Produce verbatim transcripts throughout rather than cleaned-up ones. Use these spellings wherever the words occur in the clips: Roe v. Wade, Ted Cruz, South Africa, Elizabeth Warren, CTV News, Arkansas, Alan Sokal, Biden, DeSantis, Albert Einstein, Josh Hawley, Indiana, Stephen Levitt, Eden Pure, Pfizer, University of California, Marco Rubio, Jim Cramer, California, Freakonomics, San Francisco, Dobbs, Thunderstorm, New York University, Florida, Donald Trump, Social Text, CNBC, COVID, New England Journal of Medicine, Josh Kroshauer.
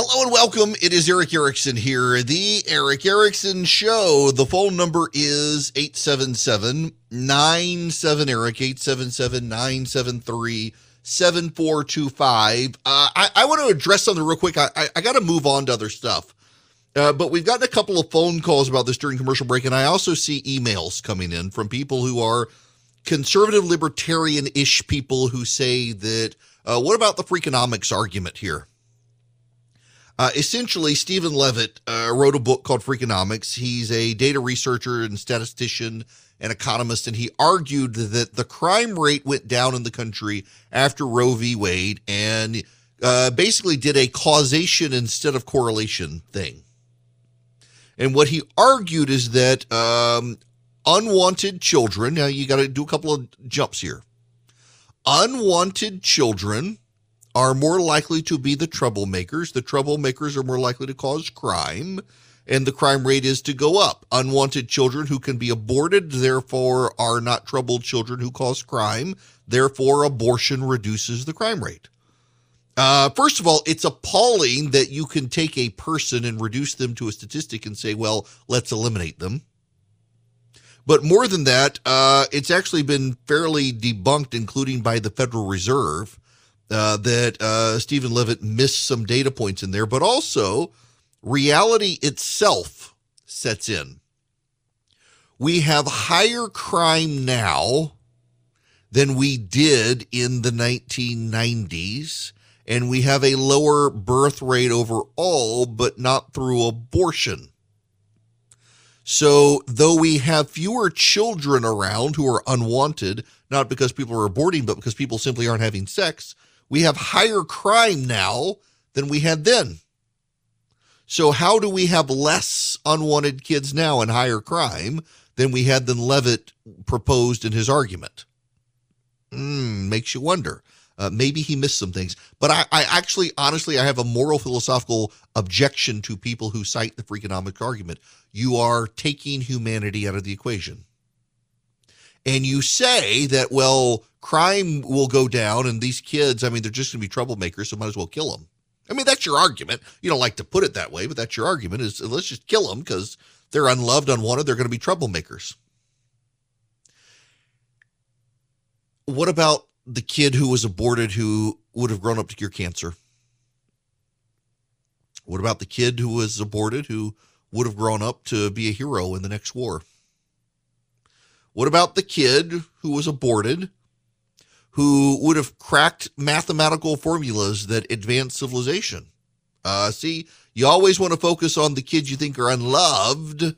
Hello and welcome. It is Eric Erickson here, the Eric Erickson Show. The phone number is eight seven seven, nine seven, ERIC, eight seven seven, nine seven three, seven four two five. Uh, I, I want to address something real quick. I, I, I got to move on to other stuff. Uh, but we've gotten a couple of phone calls about this during commercial break, and I also see emails coming in from people who are conservative libertarian-ish people who say that, uh, what about the Freakonomics argument here? Uh, essentially, Stephen Levitt uh, wrote a book called Freakonomics. He's a data researcher and statistician and economist, and he argued that the crime rate went down in the country after Roe v. Wade and uh, basically did a causation instead of correlation thing. And what he argued is that um, unwanted children, now you got to do a couple of jumps here. Unwanted children are more likely to be the troublemakers. The troublemakers are more likely to cause crime, and the crime rate is to go up. Unwanted children who can be aborted, therefore, are not troubled children who cause crime. Therefore, abortion reduces the crime rate. Uh, first of all, it's appalling that you can take a person and reduce them to a statistic and say, well, let's eliminate them. But more than that, uh, it's actually been fairly debunked, including by the Federal Reserve, Uh, that uh, Stephen Levitt missed some data points in there, but also reality itself sets in. We have higher crime now than we did in the nineteen nineties, and we have a lower birth rate overall, but not through abortion. So though we have fewer children around who are unwanted, not because people are aborting, but because people simply aren't having sex, we have higher crime now than we had then. So how do we have less unwanted kids now and higher crime than we had than Levitt proposed in his argument? Mm, makes you wonder. Uh, maybe he missed some things. But I, I actually, honestly, I have a moral philosophical objection to people who cite the Freakonomic argument. You are taking humanity out of the equation. And you say that, well, crime will go down and these kids, I mean, they're just going to be troublemakers, so might as well kill them. I mean, that's your argument. You don't like to put it that way, but that's your argument is let's just kill them because they're unloved, unwanted, they're going to be troublemakers. What about the kid who was aborted who would have grown up to cure cancer? What about the kid who was aborted who would have grown up to be a hero in the next war? What about the kid who was aborted who would have cracked mathematical formulas that advance civilization? Uh, see, you always want to focus on the kids you think are unloved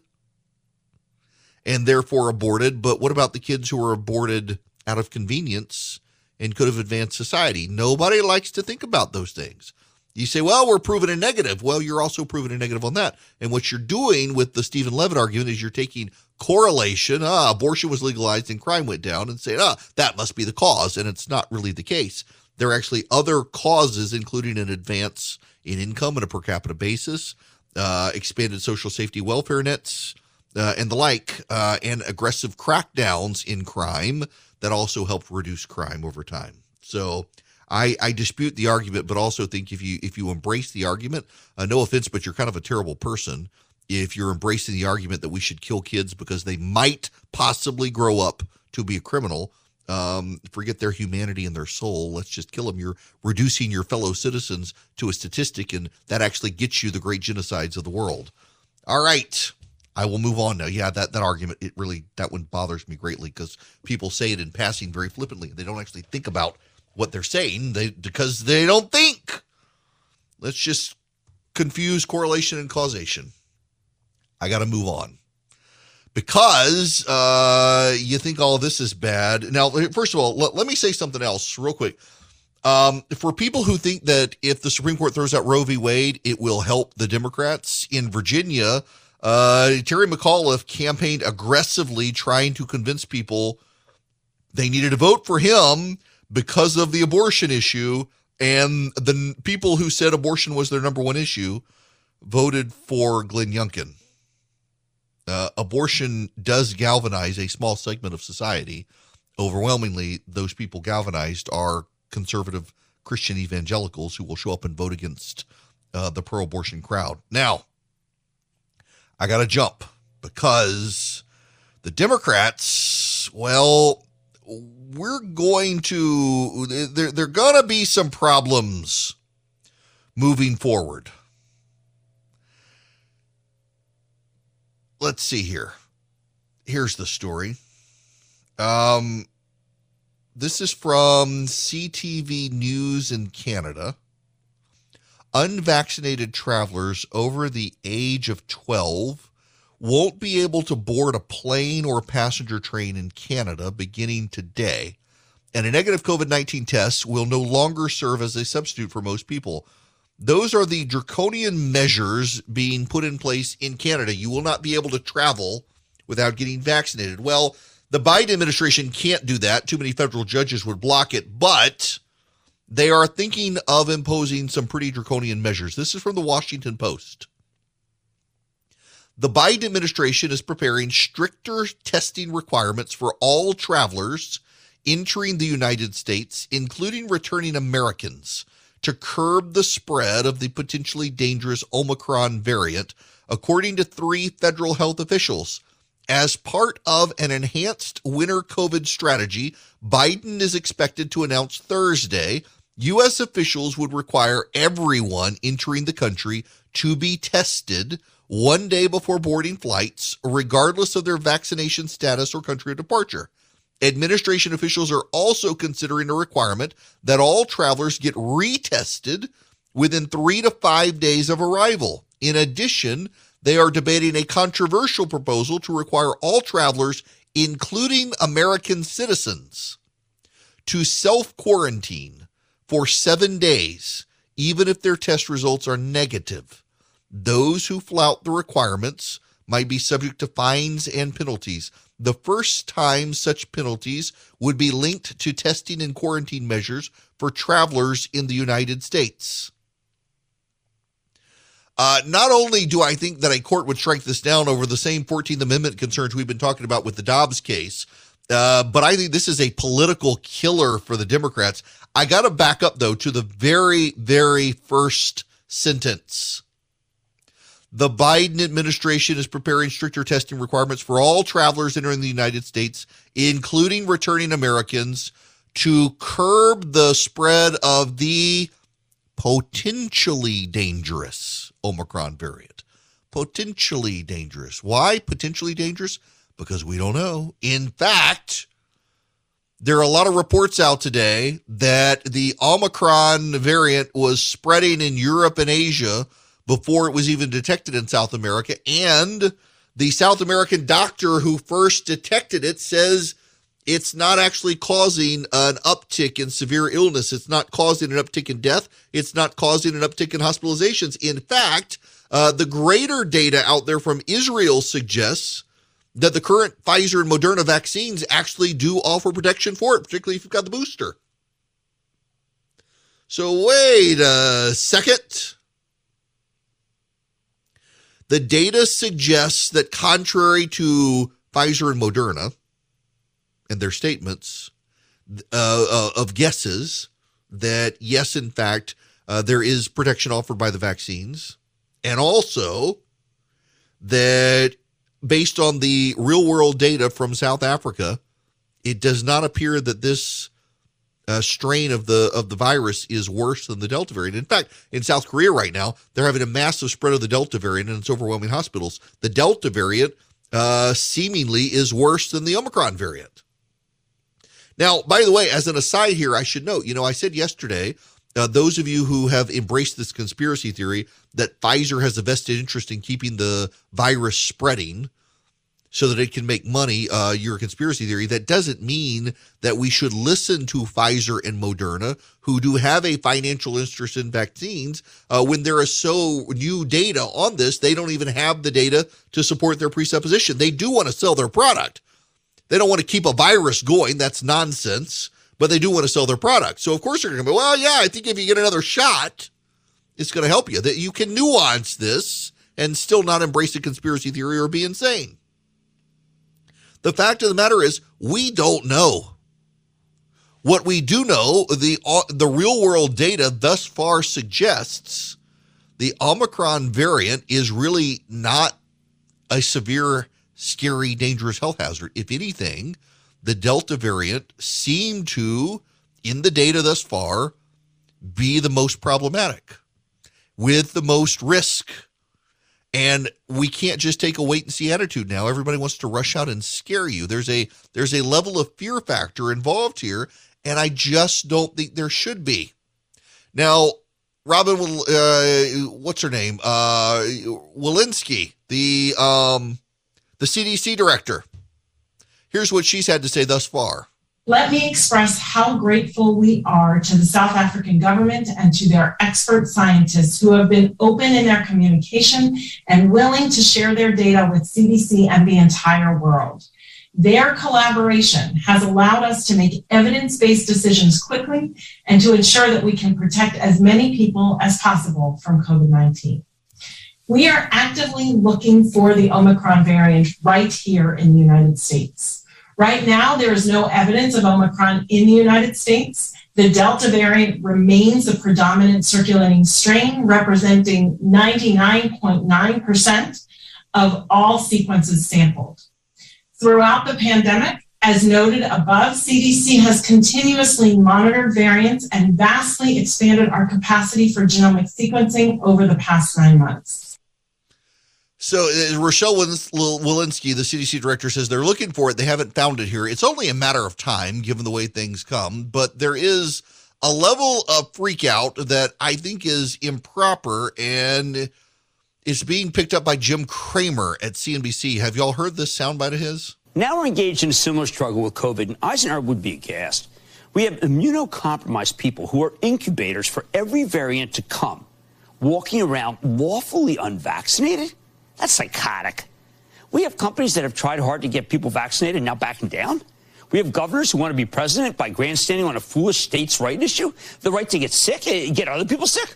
and therefore aborted, but what about the kids who are aborted out of convenience and could have advanced society? Nobody likes to think about those things. You say, well, we're proving a negative. Well, you're also proving a negative on that. And what you're doing with the Stephen Levitt argument is you're taking correlation, ah, abortion was legalized and crime went down, and saying, ah, that must be the cause. And it's not really the case. There are actually other causes, including an advance in income on a per capita basis, uh, expanded social safety welfare nets, uh, and the like, uh, and aggressive crackdowns in crime that also help reduce crime over time. So I, I dispute the argument, but also think if you if you embrace the argument, uh, no offense, but you're kind of a terrible person if you're embracing the argument that we should kill kids because they might possibly grow up to be a criminal. Um, forget their humanity and their soul. Let's just kill them. You're reducing your fellow citizens to a statistic, and that actually gets you the great genocides of the world. All right. I will move on now. Yeah, that, that argument, it really, that one bothers me greatly because people say it in passing very flippantly. They don't actually think about what they're saying they, because they don't think. Let's just confuse correlation and causation. I got to move on because uh, you think all this is bad. Now, first of all, let, let me say something else real quick. Um, for people who think that if the Supreme Court throws out Roe v. Wade, it will help the Democrats in Virginia, Uh, Terry McAuliffe campaigned aggressively trying to convince people they needed to vote for him because of the abortion issue, and the people who said abortion was their number one issue voted for Glenn Youngkin. Uh, abortion does galvanize a small segment of society. Overwhelmingly, those people galvanized are conservative Christian evangelicals who will show up and vote against uh, the pro-abortion crowd. Now, I got to jump because the Democrats, well, we're going to, there, there are going to be some problems moving forward. Let's see here. Here's the story. Um, this is from C T V News in Canada. Unvaccinated travelers over the age of twelve won't be able to board a plane or passenger train in Canada beginning today, and a negative COVID nineteen test will no longer serve as a substitute for most people. Those are the draconian measures being put in place in Canada. You will not be able to travel without getting vaccinated. Well, the Biden administration can't do that. Too many federal judges would block it, but they are thinking of imposing some pretty draconian measures. This is from the Washington Post. The Biden administration is preparing stricter testing requirements for all travelers entering the United States, including returning Americans, to curb the spread of the potentially dangerous Omicron variant, according to three federal health officials. As part of an enhanced winter COVID strategy, Biden is expected to announce Thursday, U S officials would require everyone entering the country to be tested one day before boarding flights, regardless of their vaccination status or country of departure. Administration officials are also considering a requirement that all travelers get retested within three to five days of arrival. In addition, they are debating a controversial proposal to require all travelers, including American citizens, to self-quarantine for seven days, even if their test results are negative. Those who flout the requirements might be subject to fines and penalties. The first time such penalties would be linked to testing and quarantine measures for travelers in the United States. Uh, not only do I think that a court would strike this down over the same fourteenth Amendment concerns we've been talking about with the Dobbs case, uh, but I think this is a political killer for the Democrats. I got to back up, though, to the very, very first sentence. The Biden administration is preparing stricter testing requirements for all travelers entering the United States, including returning Americans, to curb the spread of the potentially dangerous Omicron variant. Potentially dangerous. Why potentially dangerous? Because we don't know. In fact, there are a lot of reports out today that the Omicron variant was spreading in Europe and Asia before it was even detected in South America. And the South American doctor who first detected it says it's not actually causing an uptick in severe illness. It's not causing an uptick in death. It's not causing an uptick in hospitalizations. In fact, uh, the greater data out there from Israel suggests that the current Pfizer and Moderna vaccines actually do offer protection for it, particularly if you've got the booster. So wait a second. The data suggests that contrary to Pfizer and Moderna and their statements uh, uh, of guesses that, yes, in fact, uh, there is protection offered by the vaccines, and also that based on the real-world data from South Africa, it does not appear that this Uh, strain of the of the virus is worse than the Delta variant. In fact, in South Korea right now, they're having a massive spread of the Delta variant, and it's overwhelming hospitals. The Delta variant uh, seemingly is worse than the Omicron variant. Now, by the way, as an aside here, I should note, you know, I said yesterday, uh, those of you who have embraced this conspiracy theory that Pfizer has a vested interest in keeping the virus spreading so that it can make money, uh, your conspiracy theory. That doesn't mean that we should listen to Pfizer and Moderna, who do have a financial interest in vaccines, uh, when there is so new data on this. They don't even have the data to support their presupposition. They do want to sell their product. They don't want to keep a virus going. That's nonsense, but they do want to sell their product. So of course they're going to be, well, yeah, I think if you get another shot, it's going to help you. That you can nuance this and still not embrace a conspiracy theory or be insane. The fact of the matter is, we don't know. What we do know, the uh, the real world data thus far suggests the Omicron variant is really not a severe, scary, dangerous health hazard. If anything, the Delta variant seemed to, in the data thus far, be the most problematic with the most risk. And we can't just take a wait and see attitude now. Everybody wants to rush out and scare you. There's a there's a level of fear factor involved here, and I just don't think there should be. Now, Robin, uh, what's her name? Uh, Walensky, the um, the C D C director. Here's what she's had to say thus far. Let me express how grateful we are to the South African government and to their expert scientists who have been open in their communication and willing to share their data with C D C and the entire world. Their collaboration has allowed us to make evidence-based decisions quickly and to ensure that we can protect as many people as possible from COVID nineteen. We are actively looking for the Omicron variant right here in the United States. Right now, there is no evidence of Omicron in the United States. The Delta variant remains the predominant circulating strain, representing ninety-nine point nine percent of all sequences sampled. Throughout the pandemic, as noted above, C D C has continuously monitored variants and vastly expanded our capacity for genomic sequencing over the past nine months. So uh, Rochelle Walensky, the C D C director, says they're looking for it. They haven't found it here. It's only a matter of time, given the way things come. But there is a level of freak out that I think is improper, and it's being picked up by Jim Cramer at C N B C. Have y'all heard this soundbite of his? Now we're engaged in a similar struggle with COVID, and Eisenhower would be aghast. We have immunocompromised people who are incubators for every variant to come, walking around lawfully unvaccinated? That's psychotic. We have companies that have tried hard to get people vaccinated and now backing down. We have governors who want to be president by grandstanding on a foolish states' right issue, the right to get sick, get other people sick.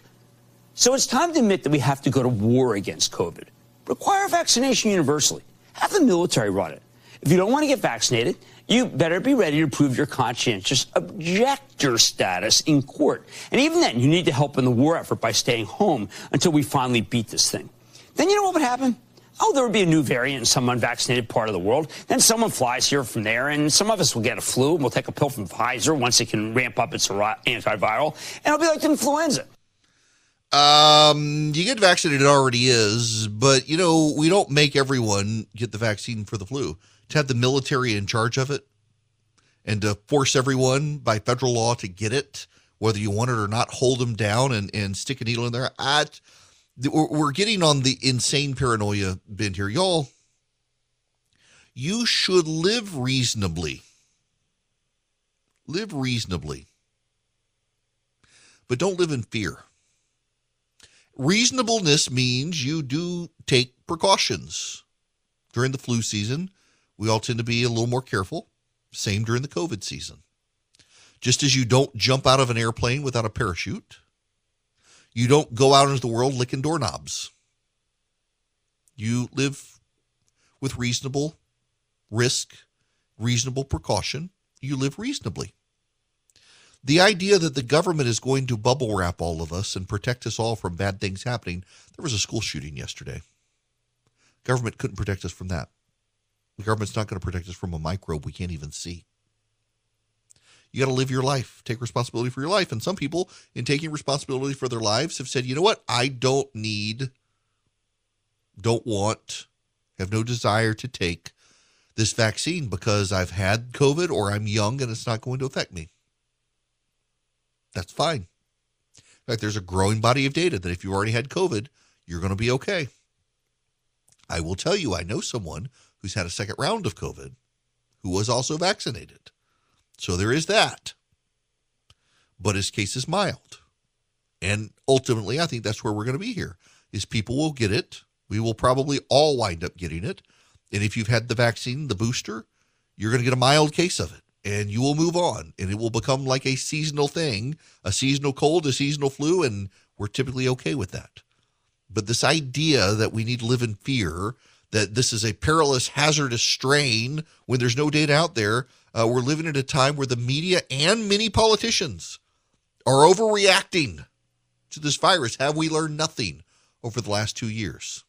So it's time to admit that we have to go to war against COVID. Require vaccination universally. Have the military run it. If you don't want to get vaccinated, you better be ready to prove your conscientious objector status in court. And even then, you need to help in the war effort by staying home until we finally beat this thing. Then you know what would happen? Oh, there would be a new variant in some unvaccinated part of the world. Then someone flies here from there, and some of us will get a flu, and we'll take a pill from Pfizer once it can ramp up its antiviral, and it'll be like influenza. Um, you get vaccinated, it already is, but, you know, we don't make everyone get the vaccine for the flu. To have the military in charge of it and to force everyone by federal law to get it, whether you want it or not, hold them down and, and stick a needle in there, I... We're getting on the insane paranoia bend here. Y'all, you should live reasonably. Live reasonably. But don't live in fear. Reasonableness means you do take precautions. During the flu season, we all tend to be a little more careful. Same during the COVID season. Just as you don't jump out of an airplane without a parachute, you don't go out into the world licking doorknobs. You live with reasonable risk, reasonable precaution. You live reasonably. The idea that the government is going to bubble wrap all of us and protect us all from bad things happening. There was a school shooting yesterday. Government couldn't protect us from that. The government's not going to protect us from a microbe we can't even see. You got to live your life, take responsibility for your life. And some people, in taking responsibility for their lives, have said, you know what? I don't need, don't want, have no desire to take this vaccine because I've had COVID or I'm young and it's not going to affect me. That's fine. In fact, there's a growing body of data that if you already had COVID, you're going to be okay. I will tell you, I know someone who's had a second round of COVID who was also vaccinated. So there is that, but his case is mild. And ultimately, I think that's where we're going to be here, is people will get it. We will probably all wind up getting it. And if you've had the vaccine, the booster, you're going to get a mild case of it, and you will move on, and it will become like a seasonal thing, a seasonal cold, a seasonal flu, and we're typically okay with that. But this idea that we need to live in fear, that this is a perilous, hazardous strain when there's no data out there, Uh, we're living at a time where the media and many politicians are overreacting to this virus. Have we learned nothing? over the last two years.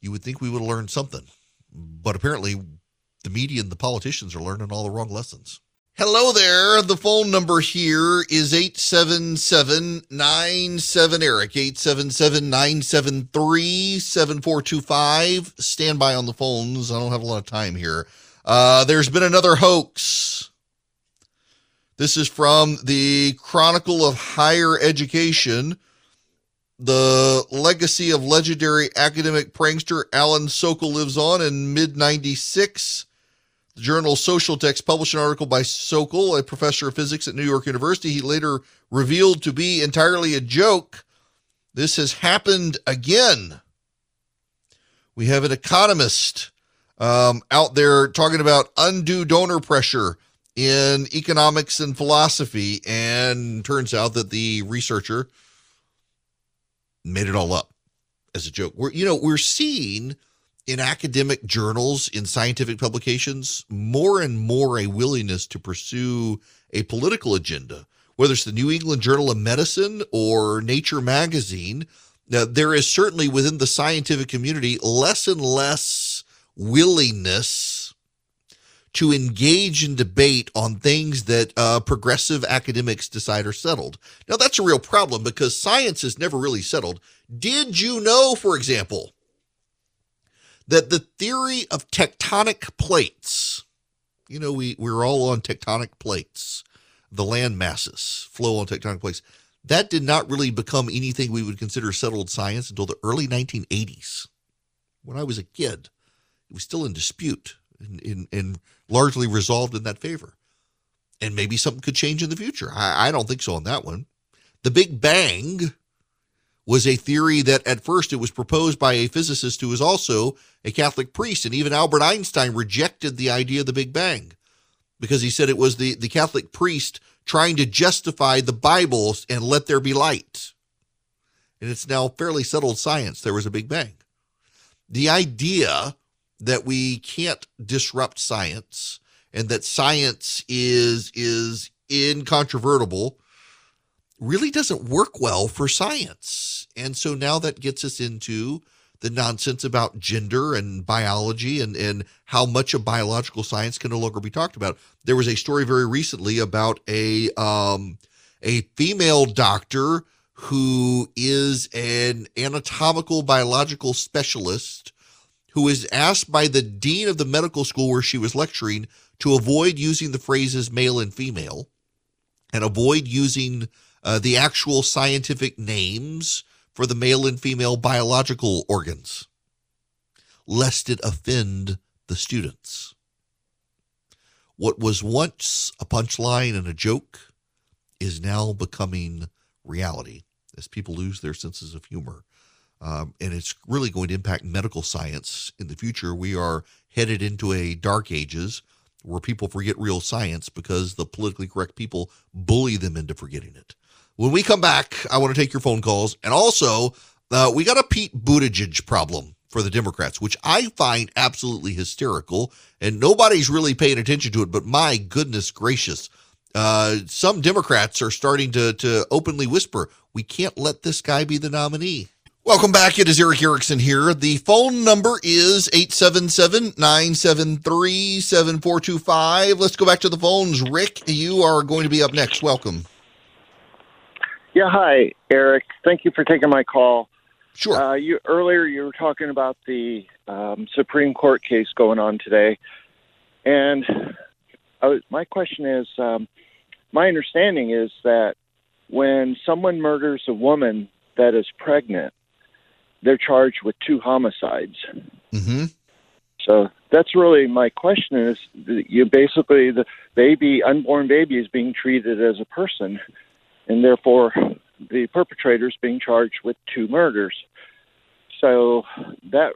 You would think we would have learned something, but apparently the media and the politicians are learning all the wrong lessons. Hello there. The phone number here is eight seven seven, nine seven, E R I C, eight seven seven, nine seven three, seven four two five. Stand by on the phones. I don't have a lot of time here. Uh, there's been another hoax. This is from the Chronicle of Higher Education. The legacy of legendary academic prankster Alan Sokal lives on in mid ninety-six. The journal Social Text published an article by Sokal, a professor of physics at New York University, he later revealed to be entirely a joke. This has happened again. We have an economist um, out there talking about undue donor pressure in economics and philosophy, and turns out that the researcher made it all up as a joke. We're, you know, we're seeing in academic journals, in scientific publications, more and more a willingness to pursue a political agenda, whether it's the New England Journal of Medicine or Nature magazine. Now, there is certainly within the scientific community less and less willingness to engage in debate on things that uh, progressive academics decide are settled. Now, that's a real problem because science is never really settled. Did you know, for example, that the theory of tectonic plates, you know, we, we're all on tectonic plates, the land masses flow on tectonic plates, that did not really become anything we would consider settled science until the early nineteen eighties. When I was a kid, it was still in dispute. And, and, and largely resolved in that favor. And maybe something could change in the future. I, I don't think so on that one. The Big Bang was a theory that at first it was proposed by a physicist who was also a Catholic priest. And even Albert Einstein rejected the idea of the Big Bang because he said it was the, the Catholic priest trying to justify the Bible and let there be light. And it's now fairly settled science. There was a Big Bang. The idea that we can't disrupt science and that science is is incontrovertible really doesn't work well for science. And so now that gets us into the nonsense about gender and biology and, and how much of biological science can no longer be talked about. There was a story very recently about a um, a female doctor who is an anatomical biological specialist who was asked by the dean of the medical school where she was lecturing to avoid using the phrases male and female and avoid using uh, the actual scientific names for the male and female biological organs, lest it offend the students. What was once a punchline and a joke is now becoming reality as people lose their senses of humor. Um, and it's really going to impact medical science in the future. We are headed into a dark ages where people forget real science because the politically correct people bully them into forgetting it. When we come back, I want to take your phone calls. And also, uh, we got a Pete Buttigieg problem for the Democrats, which I find absolutely hysterical. And nobody's really paying attention to it, but my goodness gracious. Uh, some Democrats are starting to, to openly whisper, we can't let this guy be the nominee. Welcome back. It is Eric Erickson here. The phone number is eight seven seven, nine seven three, seven four two five. Let's go back to the phones. Rick, you are going to be up next. Welcome. Yeah, hi, Eric. Thank you for taking my call. Sure. Uh, you, earlier you were talking about the um, Supreme Court case going on today. And I was, my question is, um, my understanding is that when someone murders a woman that is pregnant, they're charged with two homicides. Mm-hmm. So that's really my question is, you basically, the baby, unborn baby is being treated as a person, and therefore the perpetrator is being charged with two murders. So that...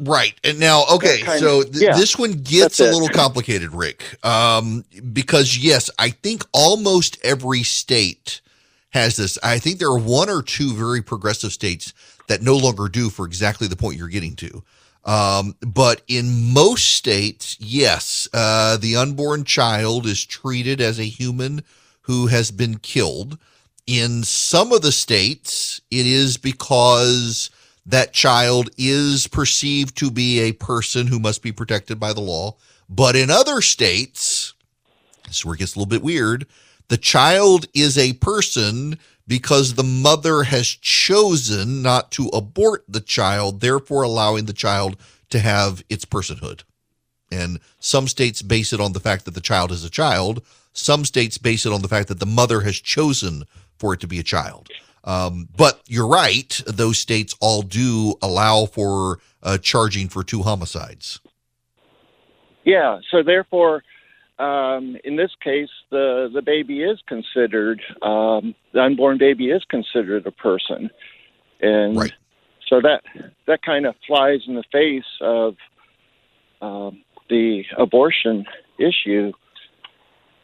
Right. And now, okay, so th- of, yeah, this one gets a little complicated, Rick, um, because, yes, I think almost every state has this. I think there are one or two very progressive states that no longer do for exactly the point you're getting to. Um, but in most states, yes, uh, the unborn child is treated as a human who has been killed. In some of the states, it is because that child is perceived to be a person who must be protected by the law. But in other states, this is where it gets a little bit weird, the child is a person because the mother has chosen not to abort the child, therefore allowing the child to have its personhood. And some states base it on the fact that the child is a child. Some states base it on the fact that the mother has chosen for it to be a child. Um, but you're right, those states all do allow for uh, charging for two homicides. Yeah, so therefore... Um, in this case, the, the baby is considered, um, the unborn baby is considered a person. And right. so that that kind of flies in the face of um, the abortion issue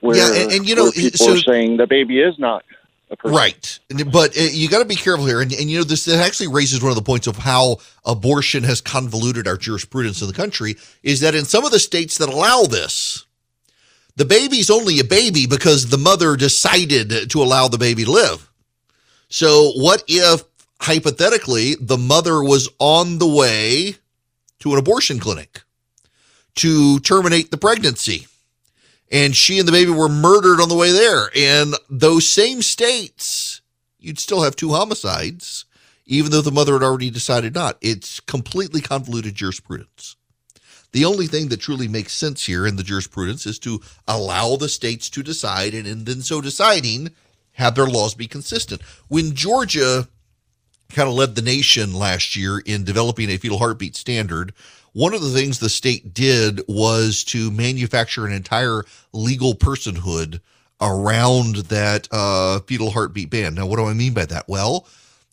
where, yeah, and, and, you know, where people so, are saying the baby is not a person. Right. But uh, you got to be careful here. And, and you know, this that actually raises one of the points of how abortion has convoluted our jurisprudence in the country is that in some of the states that allow this, the baby's only a baby because the mother decided to allow the baby to live. So what if, hypothetically, the mother was on the way to an abortion clinic to terminate the pregnancy, and she and the baby were murdered on the way there? In those same states, you'd still have two homicides, even though the mother had already decided not. It's completely convoluted jurisprudence. The only thing that truly makes sense here in the jurisprudence is to allow the states to decide, and in then so deciding, have their laws be consistent. When Georgia kind of led the nation last year in developing a fetal heartbeat standard, one of the things the state did was to manufacture an entire legal personhood around that uh, fetal heartbeat ban. Now, what do I mean by that? Well,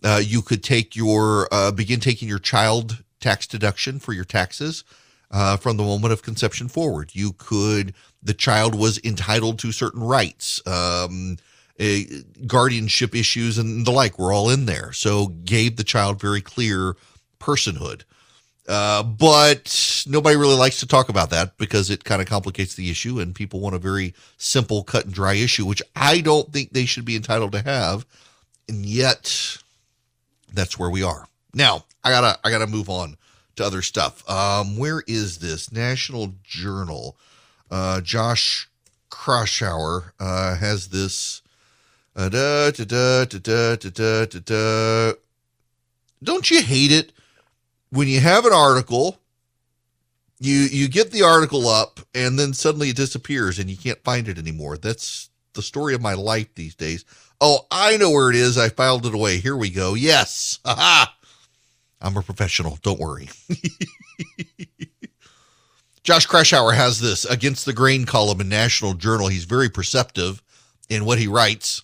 uh, you could take your uh, begin taking your child tax deduction for your taxes. Uh, from the moment of conception forward, you could, the child was entitled to certain rights, um, a, guardianship issues and the like were all in there. So gave the child very clear personhood. Uh, but nobody really likes to talk about that because it kind of complicates the issue and people want a very simple cut and dry issue, which I don't think they should be entitled to have. And yet that's where we are. Now I gotta, I gotta move on to other stuff. Um, where is this? National Journal. Uh, Josh Kroshauer uh, has this. Uh, da, da, da, da, da, da, da. Don't you hate it when you have an article, you you get the article up, and then suddenly it disappears, and you can't find it anymore? That's the story of my life these days. Oh, I know where it is. I filed it away. Here we go. Yes. Aha. I'm a professional. Don't worry. Josh Kroshauer has this Against the Grain column in National Journal. He's very perceptive in what he writes.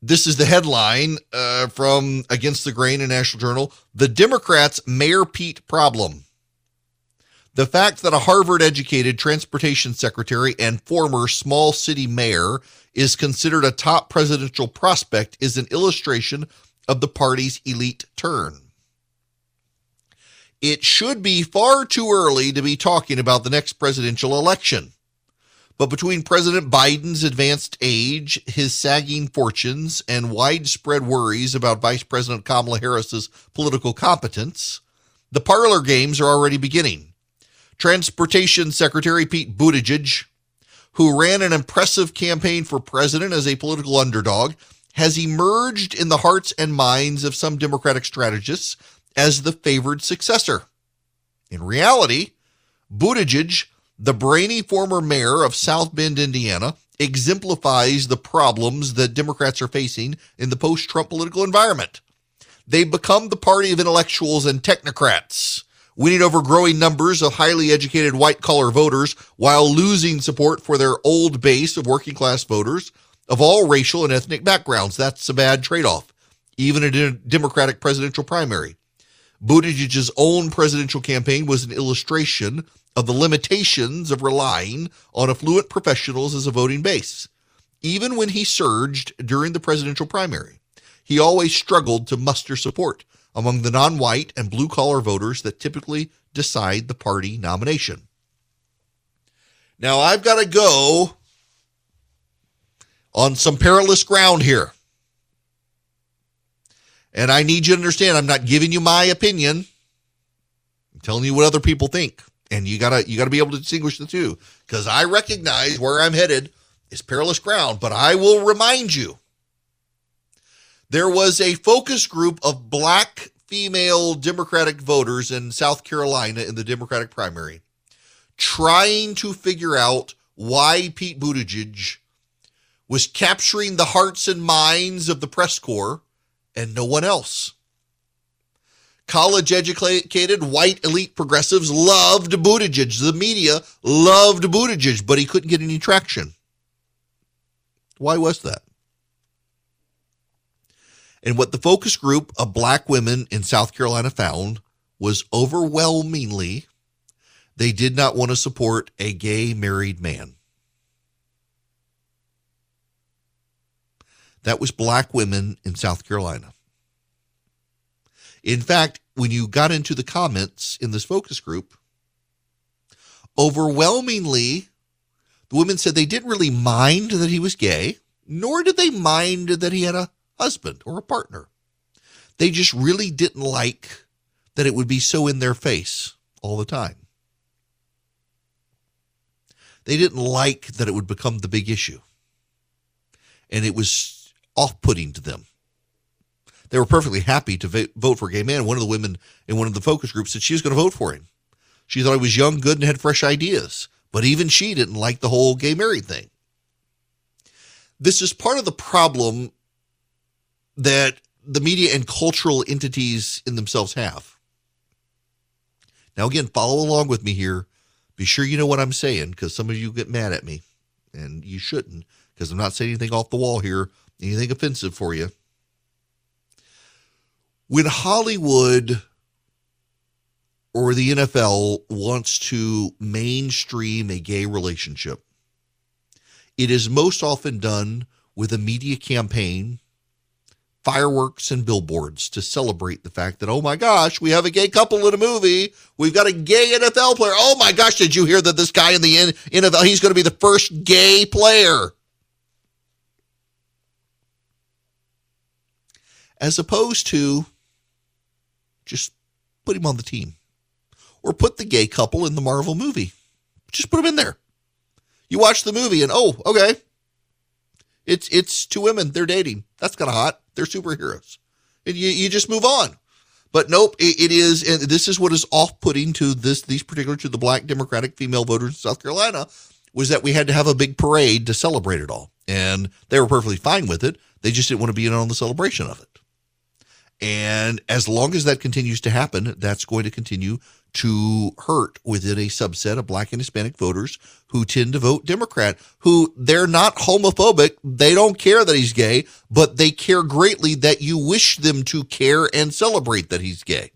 This is the headline uh, from Against the Grain in National Journal. The Democrats' Mayor Pete problem. The fact that a Harvard-educated transportation secretary and former small city mayor is considered a top presidential prospect is an illustration of the party's elite turn. It should be far too early to be talking about the next presidential election. But between President Biden's advanced age, his sagging fortunes, and widespread worries about Vice President Kamala Harris's political competence, the parlor games are already beginning. Transportation Secretary Pete Buttigieg, who ran an impressive campaign for president as a political underdog, has emerged in the hearts and minds of some Democratic strategists as the favored successor. In reality, Buttigieg, the brainy former mayor of South Bend, Indiana, exemplifies the problems that Democrats are facing in the post-Trump political environment. They've become the party of intellectuals and technocrats, winning over growing numbers of highly educated white-collar voters while losing support for their old base of working-class voters of all racial and ethnic backgrounds. That's a bad trade-off, even in a Democratic presidential primary. Buttigieg's own presidential campaign was an illustration of the limitations of relying on affluent professionals as a voting base. Even when he surged during the presidential primary, he always struggled to muster support among the non-white and blue-collar voters that typically decide the party nomination. Now, I've got to go on some perilous ground here. And I need you to understand, I'm not giving you my opinion. I'm telling you what other people think. And you gotta you gotta be able to distinguish the two, because I recognize where I'm headed is perilous ground. But I will remind you, there was a focus group of black female Democratic voters in South Carolina in the Democratic primary trying to figure out why Pete Buttigieg was capturing the hearts and minds of the press corps and no one else. College-educated, white, elite progressives loved Buttigieg. The media loved Buttigieg, but he couldn't get any traction. Why was that? And what the focus group of black women in South Carolina found was overwhelmingly they did not want to support a gay married man. That was black women in South Carolina. In fact, when you got into the comments in this focus group, overwhelmingly, the women said they didn't really mind that he was gay, nor did they mind that he had a husband or a partner. They just really didn't like that it would be so in their face all the time. They didn't like that it would become the big issue. And it was off-putting to them. They were perfectly happy to vote for a gay man. One of the women in one of the focus groups said she was going to vote for him. She thought he was young, good, and had fresh ideas. But even she didn't like the whole gay married thing. This is part of the problem that the media and cultural entities in themselves have. Now, again, follow along with me here. Be sure you know what I'm saying, because some of you get mad at me, and you shouldn't, because I'm not saying anything off the wall here, anything offensive for you. When Hollywood or the N F L wants to mainstream a gay relationship, it is most often done with a media campaign, fireworks, and billboards to celebrate the fact that, oh my gosh, we have a gay couple in a movie. We've got a gay N F L player. Oh my gosh, did you hear that this guy in the N F L, he's going to be the first gay player? As opposed to just put him on the team, or put the gay couple in the Marvel movie. Just put them in there. You watch the movie and, oh, okay. It's it's two women. They're dating. That's kind of hot. They're superheroes. And you, you just move on. But nope, it, it is, and this is what is off-putting to this these particular, to the black Democratic female voters in South Carolina, was that we had to have a big parade to celebrate it all. And they were perfectly fine with it. They just didn't want to be in on the celebration of it. And as long as that continues to happen, that's going to continue to hurt within a subset of black and Hispanic voters who tend to vote Democrat, who they're not homophobic. They don't care that he's gay, but they care greatly that you wish them to care and celebrate that he's gay.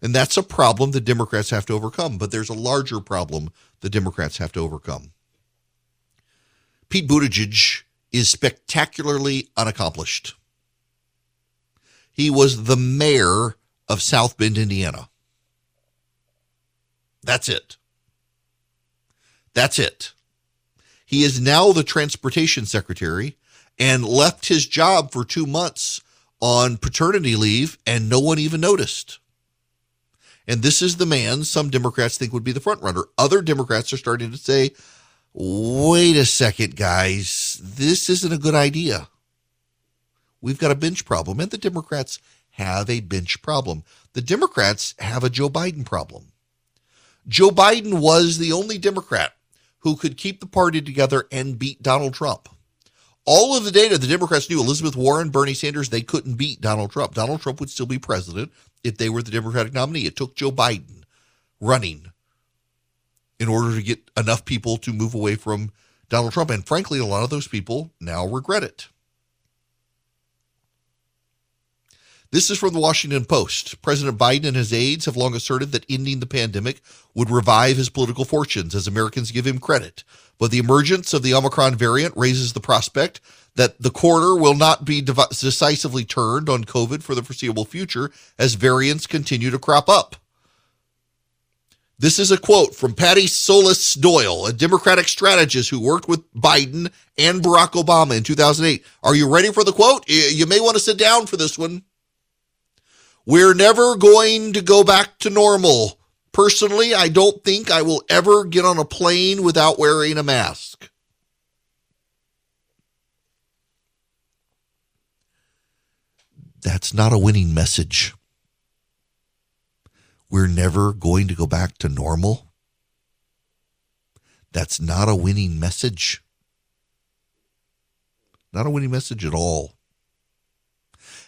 And that's a problem the Democrats have to overcome, but there's a larger problem the Democrats have to overcome. Pete Buttigieg is spectacularly unaccomplished. He was the mayor of South Bend, Indiana. That's it. That's it. He is now the transportation secretary and left his job for two months on paternity leave, and no one even noticed. And this is the man some Democrats think would be the front runner. Other Democrats are starting to say, wait a second, guys, this isn't a good idea. We've got a bench problem, and the Democrats have a bench problem. The Democrats have a Joe Biden problem. Joe Biden was the only Democrat who could keep the party together and beat Donald Trump. All of the data the Democrats knew, Elizabeth Warren, Bernie Sanders, they couldn't beat Donald Trump. Donald Trump would still be president if they were the Democratic nominee. It took Joe Biden running in order to get enough people to move away from Donald Trump. And frankly, a lot of those people now regret it. This is from the Washington Post. President Biden and his aides have long asserted that ending the pandemic would revive his political fortunes as Americans give him credit. But the emergence of the Omicron variant raises the prospect that the corner will not be dev- decisively turned on COVID for the foreseeable future as variants continue to crop up. This is a quote from Patty Solis Doyle, a Democratic strategist who worked with Biden and Barack Obama in two thousand eight. Are you ready for the quote? You may want to sit down for this one. "We're never going to go back to normal. Personally, I don't think I will ever get on a plane without wearing a mask." That's not a winning message. We're never going to go back to normal. That's not a winning message. Not a winning message at all.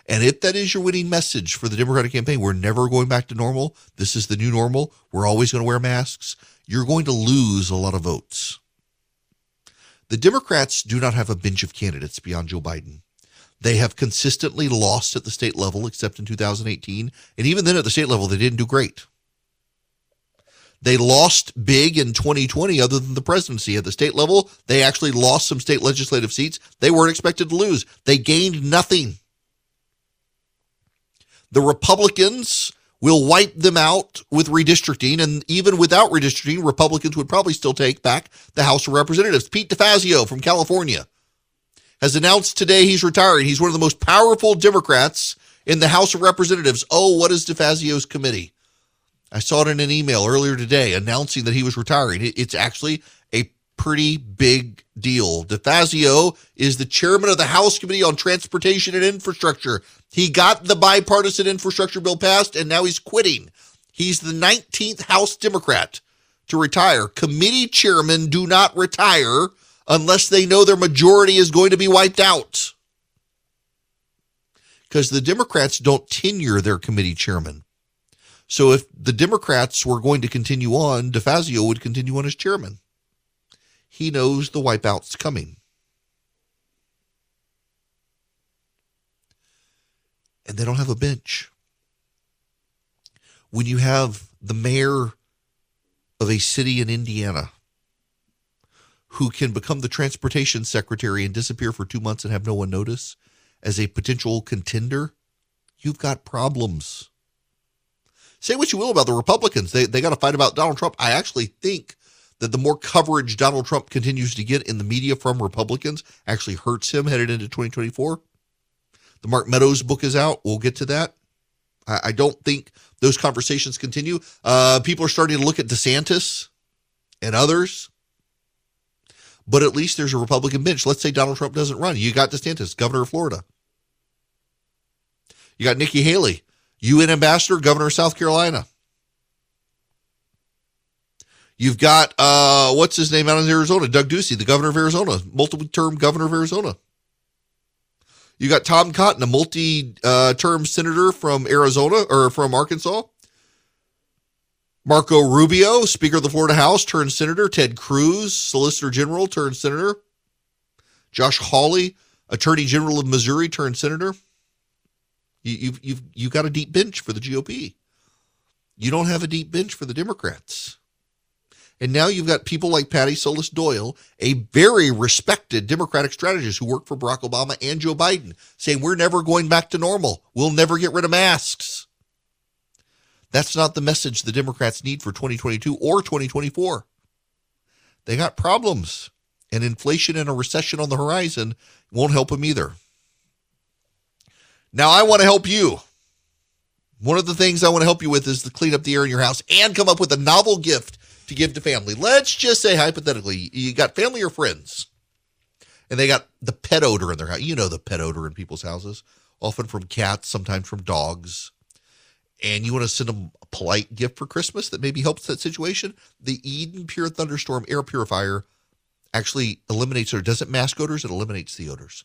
And if that is your winning message for the Democratic campaign, we're never going back to normal, this is the new normal, we're always going to wear masks, you're going to lose a lot of votes. The Democrats do not have a bench of candidates beyond Joe Biden. They have consistently lost at the state level, except in two thousand eighteen. And even then at the state level, they didn't do great. They lost big in twenty twenty, other than the presidency. At the state level, they actually lost some state legislative seats they weren't expected to lose. They gained nothing. The Republicans will wipe them out with redistricting. And even without redistricting, Republicans would probably still take back the House of Representatives. Pete DeFazio from California has announced today he's retiring. He's one of the most powerful Democrats in the House of Representatives. Oh, what is DeFazio's committee? I saw it in an email earlier today announcing that he was retiring. It's actually a pretty big deal. DeFazio is the chairman of the House Committee on Transportation and Infrastructure. He got the bipartisan infrastructure bill passed, and now he's quitting. He's the nineteenth House Democrat to retire. Committee chairmen do not retire unless they know their majority is going to be wiped out. Because the Democrats don't tenure their committee chairman. So if the Democrats were going to continue on, DeFazio would continue on as chairman. He knows the wipeout's coming. And they don't have a bench. When you have the mayor of a city in Indiana who can become the transportation secretary and disappear for two months and have no one notice as a potential contender, you've got problems. Say what you will about the Republicans. They they got to fight about Donald Trump. I actually think that the more coverage Donald Trump continues to get in the media from Republicans actually hurts him headed into twenty twenty-four. The Mark Meadows book is out. We'll get to that. I, I don't think those conversations continue. Uh, people are starting to look at DeSantis and others. But at least there's a Republican bench. Let's say Donald Trump doesn't run. You got DeSantis, governor of Florida. You got Nikki Haley, U N ambassador, governor of South Carolina. You've got, uh, what's his name out in Arizona? Doug Ducey, the governor of Arizona, multiple-term governor of Arizona. You got Tom Cotton, a multi-term senator from Arizona or from Arkansas. Marco Rubio, Speaker of the Florida House, turned senator. Ted Cruz, Solicitor General, turned senator. Josh Hawley, Attorney General of Missouri, turned senator. You, you've, you've, you've got a deep bench for the G O P. You don't have a deep bench for the Democrats. And now you've got people like Patty Solis Doyle, a very respected Democratic strategist who worked for Barack Obama and Joe Biden, saying we're never going back to normal. We'll never get rid of masks. That's not the message the Democrats need for twenty twenty-two or twenty twenty-four. They got problems, and inflation and a recession on the horizon won't help them either. Now, I want to help you. One of the things I want to help you with is to clean up the air in your house and come up with a novel gift to give to family. Let's just say, hypothetically, you got family or friends, and they got the pet odor in their house. You know the pet odor in people's houses, often from cats, sometimes from dogs. And you want to send them a polite gift for Christmas that maybe helps that situation. The Eden Pure Thunderstorm air purifier actually eliminates, or doesn't mask odors, it eliminates the odors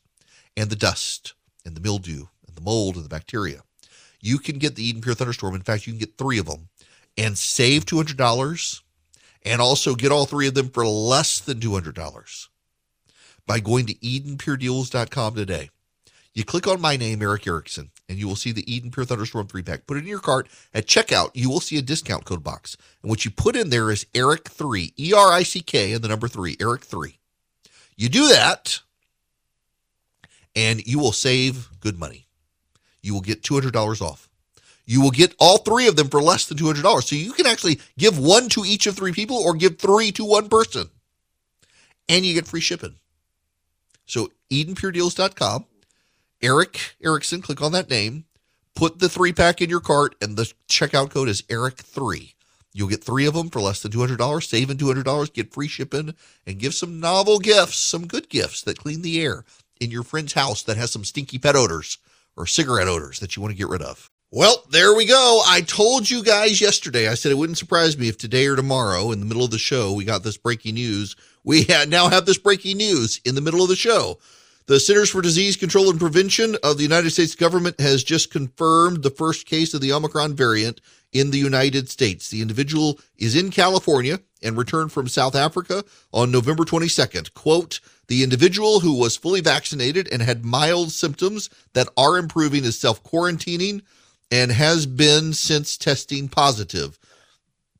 and the dust and the mildew and the mold and the bacteria. You can get the Eden Pure Thunderstorm. In fact, you can get three of them and save two hundred dollars and also get all three of them for less than two hundred dollars by going to Eden Pure Deals dot com today. You click on my name, Eric Erickson, and you will see the Eden Pure Thunderstorm three-pack. Put it in your cart. At checkout, you will see a discount code box. And what you put in there is Eric three, E R I C K, and the number three, Eric three. You do that, and you will save good money. You will get two hundred dollars off. you will get all three of them for less than two hundred dollars. So you can actually give one to each of three people or give three to one person, and you get free shipping. So Eden Pure Deals dot com, Eric Erickson, click on that name, put the three-pack in your cart, and the checkout code is Eric three. You'll get three of them for less than two hundred dollars, saving two hundred dollars, get free shipping, and give some novel gifts, some good gifts that clean the air in your friend's house that has some stinky pet odors or cigarette odors that you want to get rid of. Well, there we go. I told you guys yesterday, I said it wouldn't surprise me if today or tomorrow in the middle of the show, we got this breaking news. We ha- now have this breaking news in the middle of the show. The Centers for Disease Control and Prevention of the United States government has just confirmed the first case of the Omicron variant in the United States. The individual is in California and returned from South Africa on November twenty-second. Quote, the individual who was fully vaccinated and had mild symptoms that are improving is self-quarantining and has been since testing positive.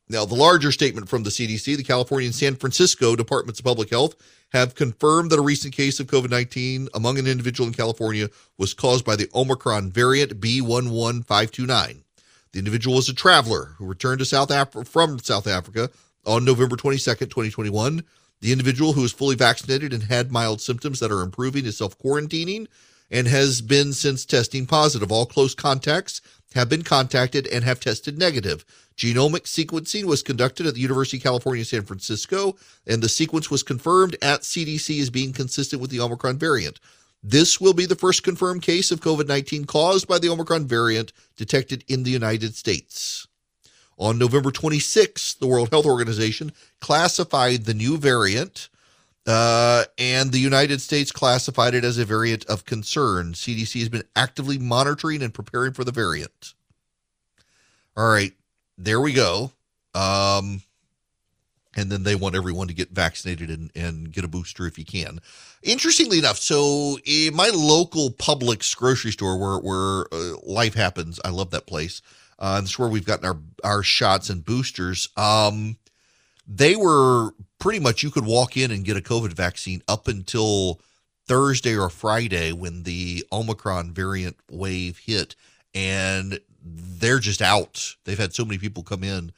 Now, the larger statement from the C D C, the California and San Francisco Departments of Public Health have confirmed that a recent case of COVID nineteen among an individual in California was caused by the Omicron variant B one one five two nine. The individual was a traveler who returned to South Af- from South Africa on November twenty-second, twenty twenty-one. The individual who is fully vaccinated and had mild symptoms that are improving is self-quarantining and has been since testing positive. All close contacts have been contacted and have tested negative. Genomic sequencing was conducted at the University of California, San Francisco, and the sequence was confirmed at C D C as being consistent with the Omicron variant. This will be the first confirmed case of COVID nineteen caused by the Omicron variant detected in the United States. On November twenty-sixth, the World Health Organization classified the new variant, uh, and the United States classified it as a variant of concern. C D C has been actively monitoring and preparing for the variant. All right, there we go. Um, And then they want everyone to get vaccinated and, and get a booster if you can. Interestingly enough, so in my local Publix grocery store where, where uh, life happens, I love that place. Uh, that's where we've gotten our, our shots and boosters. Um, they were pretty much, you could walk in and get a COVID vaccine up until Thursday or Friday when the Omicron variant wave hit. And they're just out. They've had so many people come in.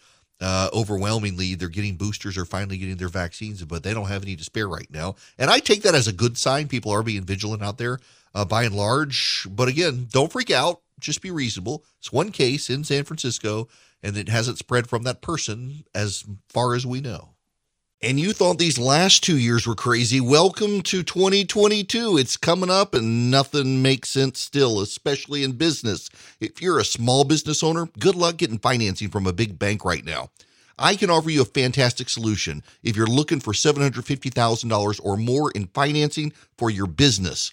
Uh, overwhelmingly, they're getting boosters or finally getting their vaccines, but they don't have any to spare right now. And I take that as a good sign. People are being vigilant out there uh, by and large. But again, don't freak out. Just be reasonable. It's one case in San Francisco, and it hasn't spread from that person as far as we know. And you thought these last two years were crazy. Welcome to twenty twenty-two. It's coming up and nothing makes sense still, especially in business. If you're a small business owner, good luck getting financing from a big bank right now. I can offer you a fantastic solution if you're looking for seven hundred fifty thousand dollars or more in financing for your business.